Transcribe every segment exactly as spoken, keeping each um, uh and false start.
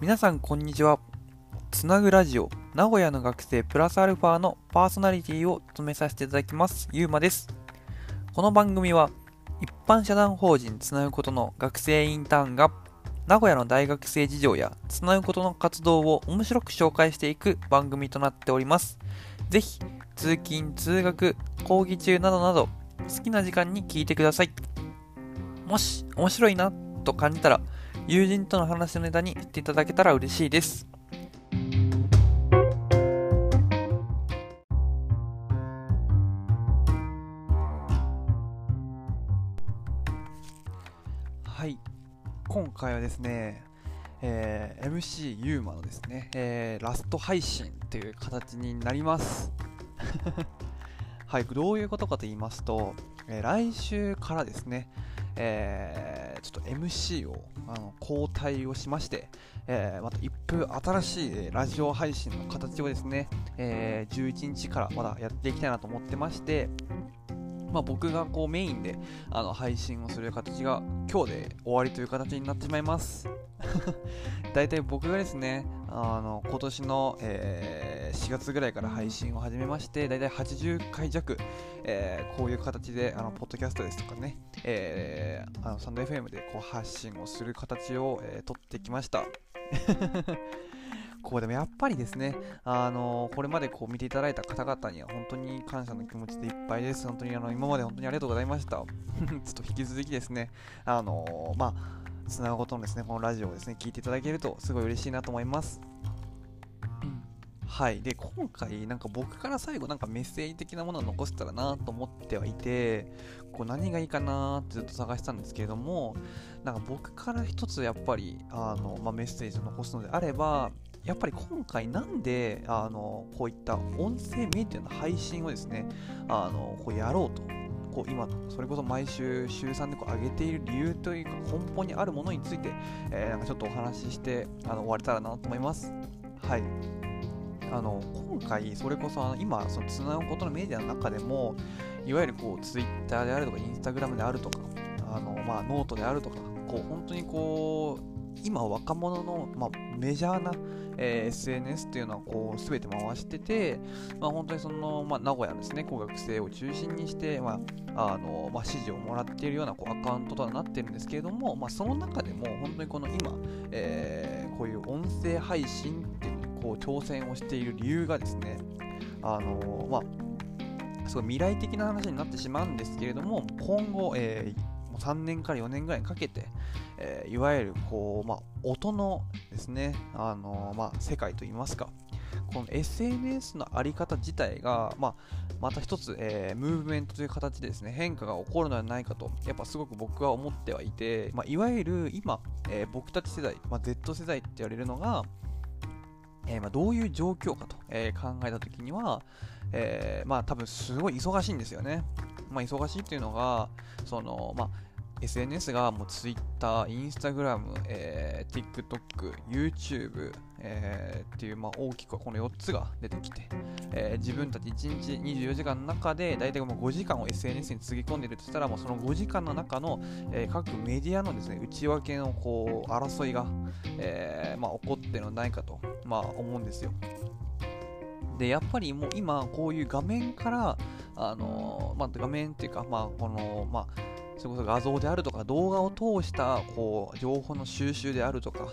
皆さんこんにちは。つなぐラジオ名古屋の学生プラスアルファのパーソナリティを務めさせていただきますゆうまです。この番組は一般社団法人つなぐことの学生インターンが名古屋の大学生事情やつなぐことの活動を面白く紹介していく番組となっております。ぜひ通勤通学講義中などなど好きな時間に聞いてください。もし面白いなと感じたら友人との話のネタにしていただけたら嬉しいです。はい、今回はですね、えー、エムシー ユーマのですね、えー、ラスト配信という形になりますはい、どういうことかと言いますと、えー、来週からですね、えー、ちょっと エムシー をあの交代をしまして、えー、また一風新しいラジオ配信の形をですね、えー、じゅういちにちからまだやっていきたいなと思ってまして、まあ、僕がこうメインであの配信をする形が今日で終わりという形になってしまいますだいたい僕がですねあの今年の、えー、しがつぐらいから配信を始めましてだいたいはちじゅっかい弱、えー、こういう形であのポッドキャストですとかね、えー、あのサンド エフエム でこう発信をする形を、えー、取ってきましたここでもやっぱりですね、あのー、これまでこう見ていただいた方々には本当に感謝の気持ちでいっぱいです。本当にあの今まで本当にありがとうございましたちょっと引き続きですね、あのー、まあつなぐことのですねこのラジオをですね聞いていただけるとすごい嬉しいなと思います。はい。で、今回なんか僕から最後なんかメッセージ的なものを残せたらなと思ってはいて、こう何がいいかなってずっと探したんですけれども、なんか僕から一つやっぱりあの、まあ、メッセージを残すのであれば、やっぱり今回なんであのこういった音声メディアの配信をですねあのこうやろうとこう今それこそ毎週週さんでこう上げている理由というか根本にあるものについて、えー、なんかちょっとお話ししてあの終われたらなと思います。はい。あの今回それこそ今そのつなぐことのメディアの中でもいわゆるこうツイッターであるとかインスタグラムであるとかあの、まあ、ノートであるとかこう本当にこう今若者の、まあ、メジャーな、えー、エスエヌエス っていうのはこう全て回してて、まあ、本当にその、まあ、名古屋ですねこう学生を中心にして、まああのまあ、支持をもらっているようなこうアカウントとはなってるんですけれども、まあ、その中でも本当にこの今、えー、こういう音声配信っていうこう挑戦をしている理由がですねあの、まあ、すごい未来的な話になってしまうんですけれども今後、えーさんねんからよねんぐらいかけて、えー、いわゆるこう、まあ、音のですね、あのーまあ、世界といいますかこの エスエヌエス のあり方自体が、まあ、また一つ、えー、ムーブメントという形でですね変化が起こるのではないかとやっぱすごく僕は思ってはいて、まあ、いわゆる今、えー、僕たち世代、まあ、Z 世代って言われるのがえーまあ、どういう状況かと、えー、考えたときには、えーまあ、多分すごい忙しいんですよね。まあ、忙しいというのがその、まあ、エスエヌエス がもう Twitter、Instagram、えー、TikTok、YouTube、えー、っていう、まあ、大きくはこのよっつが出てきて、えー、自分たちいちにちにじゅうよじかんの中で大体もうごじかんを エスエヌエス につぎ込んでいるとしたらもうそのごじかんの中の、えー、各メディアのですね内訳のこう争いが、えーまあ、起こっているのではないかと、まあ、思うんですよ。でやっぱりもう今こういう画面から、あのーまあ、画面っていうか、まあこのまあ、それこそ画像であるとか動画を通したこう情報の収集であるとか、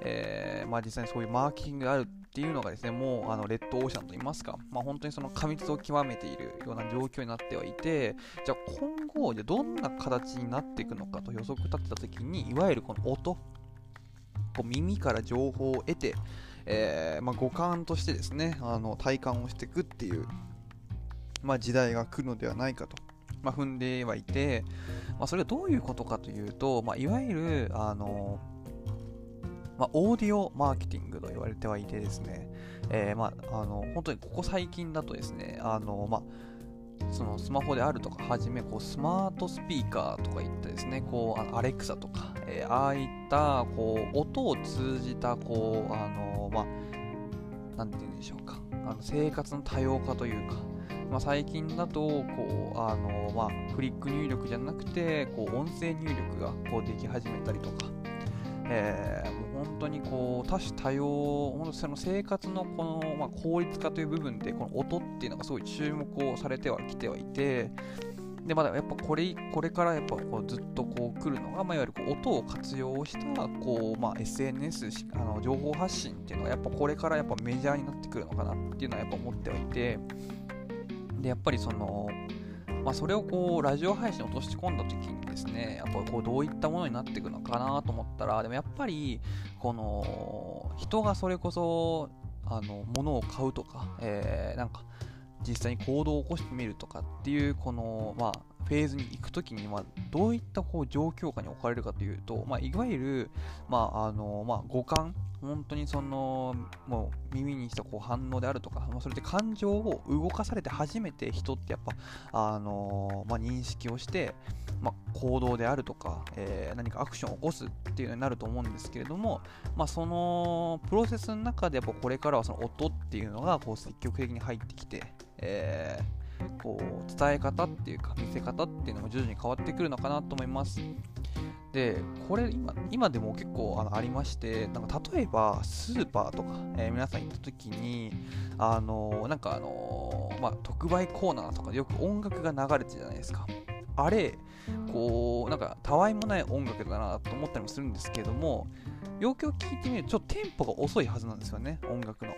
えーまあ、実際にそういうマーケティングがあるっていうのがですねもうあのレッドオーシャンといいますか、まあ、本当にその過密を極めているような状況になってはいてじゃあ今後じゃあどんな形になっていくのかと予測立てた時にいわゆるこの音こう耳から情報を得て、えーまあ、五感としてですねあの体感をしていくっていう、まあ、時代が来るのではないかと、まあ、踏んではいて、まあ、それはどういうことかというと、まあ、いわゆるあのまあ、オーディオマーケティングと言われてはいてですね、えーまあ、あの本当にここ最近だとですねあの、まあ、そのスマホであるとかはじめこうスマートスピーカーとかいったですねこうアレクサとか、えー、ああいったこう音を通じたこうあの、まあ、なんて言うんでしょうかあの生活の多様化というか、まあ、最近だとこうあの、まあ、クリック入力じゃなくてこう音声入力がこうでき始めたりとか、えー本当にこう多種多様、本当その生活のこの、まあ、効率化という部分でこの音っていうのがすごい注目をされてはきてはいて、でまだやっぱこれこれからやっぱこうずっとこう来るのが、まあ、いわゆるこう音を活用したこう、まあ、エスエヌエス あの情報発信っていうのがやっぱこれからやっぱメジャーになってくるのかなっていうのはやっぱ思ってはいて、でやっぱりその、まあ、それをこうラジオ配信に落とし込んだ時にですね、やっぱこうどういったものになっていくのかなと思ったら、でもやっぱりこの人がそれこそあの物を買うとか、えー、なんか実際に行動を起こしてみるとかっていうこの、まあ、フェーズに行くときにはどういったこう状況下に置かれるかというと、まあ、いわゆる、まああのまあ、五感、本当にそのもう耳にしたこう反応であるとか、それで感情を動かされて初めて人ってやっぱあの、まあ、認識をして、まあ、行動であるとか、えー、何かアクションを起こすっていうのになると思うんですけれども、まあ、そのプロセスの中でやっぱこれからはその音っていうのがこう積極的に入ってきて、えー、こう伝え方っていうか見せ方っていうのも徐々に変わってくるのかなと思います。でこれ 今, 今でも結構 あ, のありまして、なんか例えばスーパーとか、えー、皆さん行った時にあのなんかあの、まあ、特売コーナーとかでよく音楽が流れてるじゃないですか。あれこうなんかたわいもない音楽だなと思ったりもするんですけれども、よくよく聞いてみるとちょっとテンポが遅いはずなんですよね、音楽の。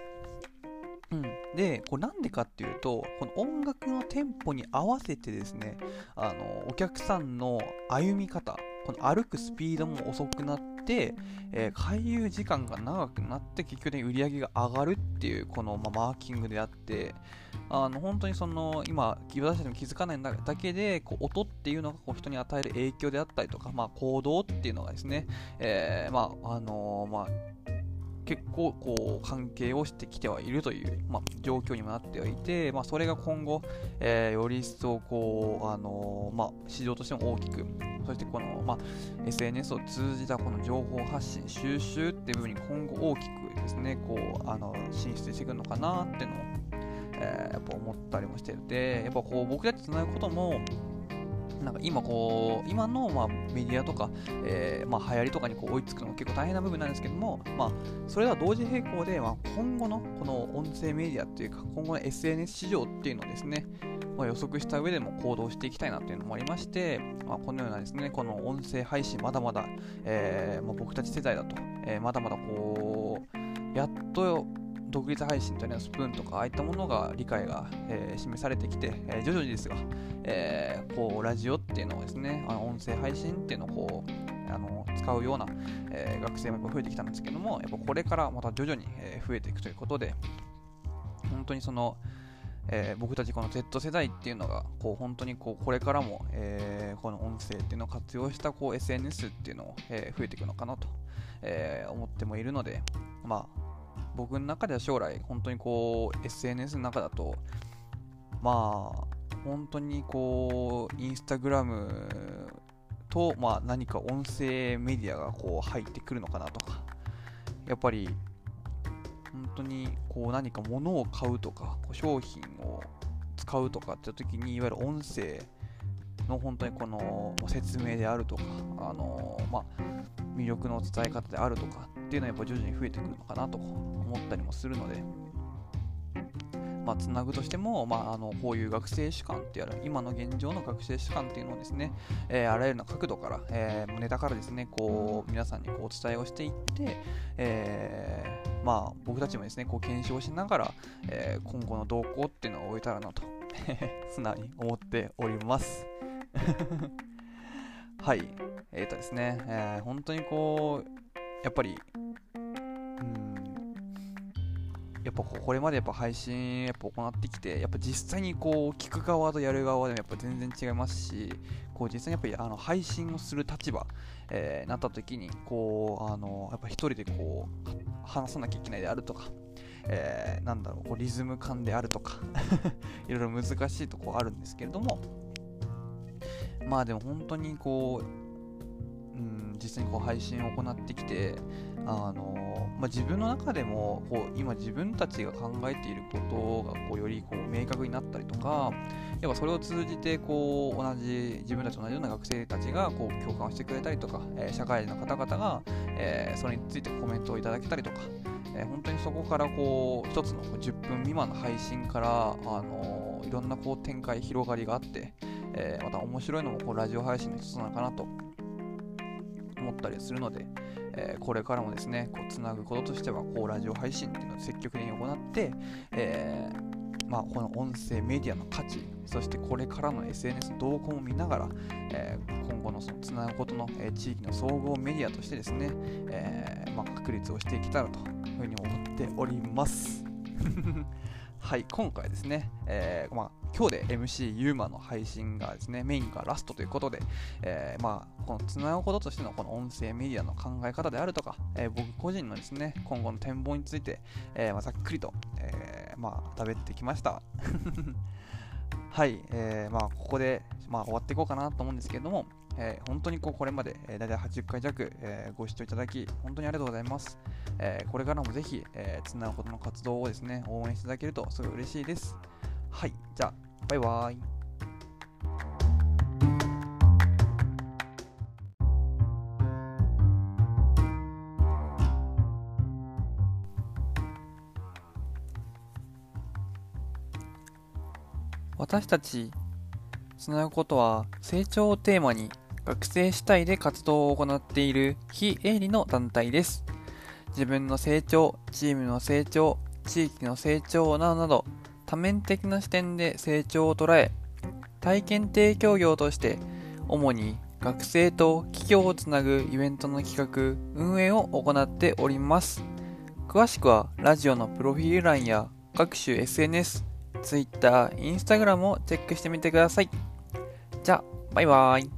うん、でこれなんでかっていうと、この音楽のテンポに合わせてですね、あのお客さんの歩み方、この歩くスピードも遅くなって、えー、回遊時間が長くなって結局、ね、売り上げが上がるっていうこの、まあ、マーキングであって、あの本当にその今私たちも気づかないだけでこう音っていうのがこう人に与える影響であったりとか、まあ、行動っていうのがですね、えー、まああのー、まあ結構こう関係をしてきてはいるという、まあ、状況にもなってはいて、まあ、それが今後、えー、より一層こう、あのーまあ、市場としても大きく、そしてこの、まあ、エスエヌエス を通じたこの情報発信収集っていう部分に今後大きくですねこうあの進出していくのかなっていうのを、えー、やっぱ思ったりもしていて、やっぱこう僕たちつなぐこともなんか 今, こう今のまあメディアとか、えーまあ流行りとかにこう追いつくのも結構大変な部分なんですけども、まあ、それは同時並行で、まあ、今後のこの音声メディアっていうか今後の エスエヌエス 市場っていうのをですね、まあ、予測した上でも行動していきたいなというのもありまして、まあ、このようなですねこの音声配信まだまだ、えーまあ、僕たち世代だと、えー、まだまだこうやっと独立配信というのはスプーンとかああいったものが理解が、えー、示されてきて、えー、徐々にですが、えー、こうラジオっていうのをですね、あの音声配信っていうのをこうあの使うような、えー、学生も増えてきたんですけども、やっぱこれからまた徐々に増えていくということで、本当にその、えー、僕たちこの Z 世代っていうのがこう本当にこうこれからも、えー、この音声っていうのを活用したこう エスエヌエス っていうのを、えー、増えていくのかなと、えー、思ってもいるので、まあ僕の中では将来本当にこう エスエヌエス の中だとまあ本当にこうインスタグラムとまあ何か音声メディアがこう入ってくるのかなとか、やっぱり本当にこう何か物を買うとか商品を使うとかって時にいわゆる音声の本当にこの説明であるとか、あのまあ魅力の伝え方であるとかっていうのはやっぱ徐々に増えてくるのかなと思ったりもするので、まあ、つなぐとしても、まあ、あのこういう学生主観ってやる今の現状の学生主観っていうのをですね、えー、あらゆる角度から、えー、ネタからですねこう皆さんにこうお伝えをしていって、えーまあ、僕たちもですねこう検証しながら、えー、今後の動向っていうのを終えたらなと素直に思っておりますはい、えーとですね、えー、本当にこうやっぱりやっぱこれまでやっぱ配信やっぱ行ってきて、やっぱ実際にこう聞く側とやる側でもやっぱ全然違いますし、こう実際にやっぱりあの配信をする立場、えー、なった時にこうあのやっぱ一人でこう話さなきゃいけないであるとか、えー、なんだろう、こうリズム感であるとかいろいろ難しいところあるんですけれども、まあでも本当にこううん、実際にこう配信を行ってきて、あの、まあ、自分の中でもこう今自分たちが考えていることがこうよりこう明確になったりとか、やっぱそれを通じてこう同じ自分たちと同じような学生たちがこう共感してくれたりとか、えー、社会人の方々が、えー、それについてコメントをいただけたりとか、えー、本当にそこからこう一つのじゅっぷん未満の配信から、あのー、いろんなこう展開広がりがあって、えー、また面白いのもこうラジオ配信の一つなのかなと思ったりするので、えー、これからもですね、こうつなぐこととしてはこうラジオ配信っていうのを積極的に行って、えーまあ、この音声メディアの価値、そしてこれからの エスエヌエス 動向も見ながら、えー、今後のつなぐことの、えー、地域の総合メディアとしてですね、えーまあ、確立をしていけたらというふうに思っておりますはい、今回ですね、えーまあ、今日で エムシー ユーマの配信がですね、メインがラストということで、えーまあ、このつなぐこととしてのこの音声メディアの考え方であるとか、えー、僕個人のですね、今後の展望について、えーまあ、ざっくりと、えーまあ、食べてきましたはい、えーまあ、ここで、まあ、終わっていこうかなと思うんですけれども、えー、本当にこうこれまで、えー、大体はちじゅっかい弱、えー、ご視聴いただき本当にありがとうございます、えー、これからもぜひ、えー、つなぐことの活動をですね応援していただけるとすごい嬉しいです。はい、じゃあバイバイ。私たちつなぐことは成長をテーマに学生主体で活動を行っている非営利の団体です。自分の成長、チームの成長、地域の成長などなど多面的な視点で成長を捉え、体験提供業として主に学生と企業をつなぐイベントの企画、運営を行っております。詳しくはラジオのプロフィール欄や各種 エスエヌエス、Twitter、Instagram をチェックしてみてください。じゃあ、バイバイ。